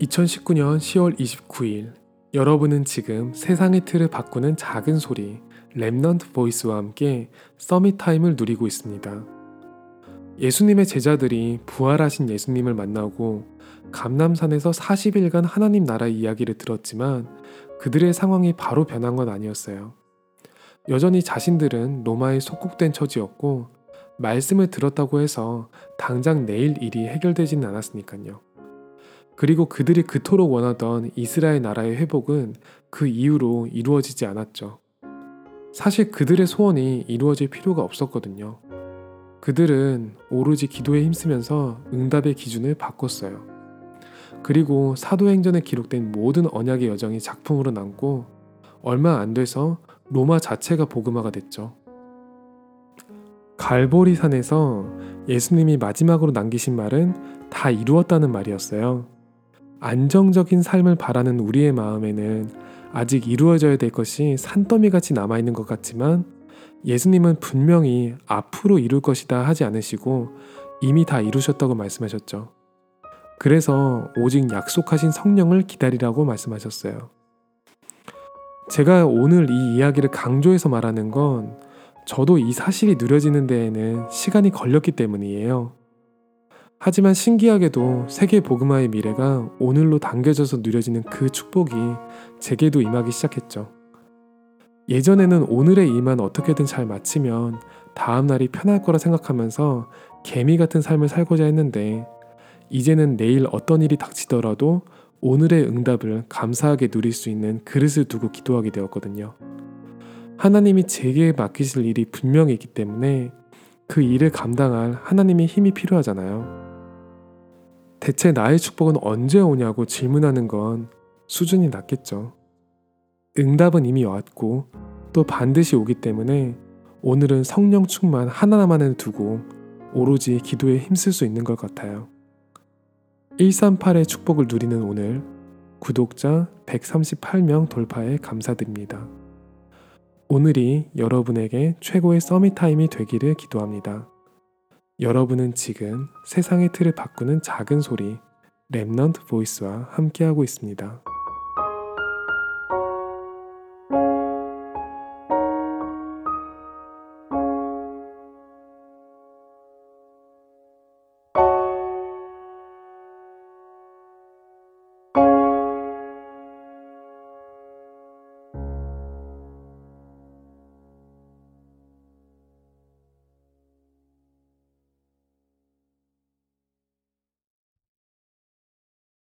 2019년 10월 29일 여러분은 지금 세상의 틀을 바꾸는 작은 소리 렘넌트 보이스와 함께 서밋 타임을 누리고 있습니다. 예수님의 제자들이 부활하신 예수님을 만나고 감람산에서 40일간 하나님 나라의 이야기를 들었지만 그들의 상황이 바로 변한 건 아니었어요. 여전히 자신들은 로마에 속국된 처지였고 말씀을 들었다고 해서 당장 내일 일이 해결되진 않았으니까요. 그리고 그들이 그토록 원하던 이스라엘 나라의 회복은 그 이후로 이루어지지 않았죠. 사실 그들의 소원이 이루어질 필요가 없었거든요. 그들은 오로지 기도에 힘쓰면서 응답의 기준을 바꿨어요. 그리고 사도행전에 기록된 모든 언약의 여정이 작품으로 남고 얼마 안 돼서 로마 자체가 복음화가 됐죠. 갈보리산에서 예수님이 마지막으로 남기신 말은 다 이루었다는 말이었어요. 안정적인 삶을 바라는 우리의 마음에는 아직 이루어져야 될 것이 산더미같이 남아있는 것 같지만 예수님은 분명히 앞으로 이룰 것이다 하지 않으시고 이미 다 이루셨다고 말씀하셨죠. 그래서 오직 약속하신 성령을 기다리라고 말씀하셨어요. 제가 오늘 이 이야기를 강조해서 말하는 건 저도 이 사실이 누려지는 데에는 시간이 걸렸기 때문이에요. 하지만 신기하게도 세계 복음화의 미래가 오늘로 당겨져서 누려지는 그 축복이 제게도 임하기 시작했죠. 예전에는 오늘의 일만 어떻게든 잘 마치면 다음 날이 편할 거라 생각하면서 개미 같은 삶을 살고자 했는데 이제는 내일 어떤 일이 닥치더라도 오늘의 응답을 감사하게 누릴 수 있는 그릇을 두고 기도하게 되었거든요. 하나님이 제게 맡기실 일이 분명히 있기 때문에 그 일을 감당할 하나님의 힘이 필요하잖아요. 대체 나의 축복은 언제 오냐고 질문하는 건 수준이 낮겠죠. 응답은 이미 왔고 또 반드시 오기 때문에 오늘은 성령 충만 하나만을 두고 오로지 기도에 힘쓸 수 있는 것 같아요. 138의 축복을 누리는 오늘, 구독자 138명 돌파에 감사드립니다. 오늘이 여러분에게 최고의 서밋 타임이 되기를 기도합니다. 여러분은 지금 세상의 틀을 바꾸는 작은 소리 렘넌트 보이스와 함께하고 있습니다.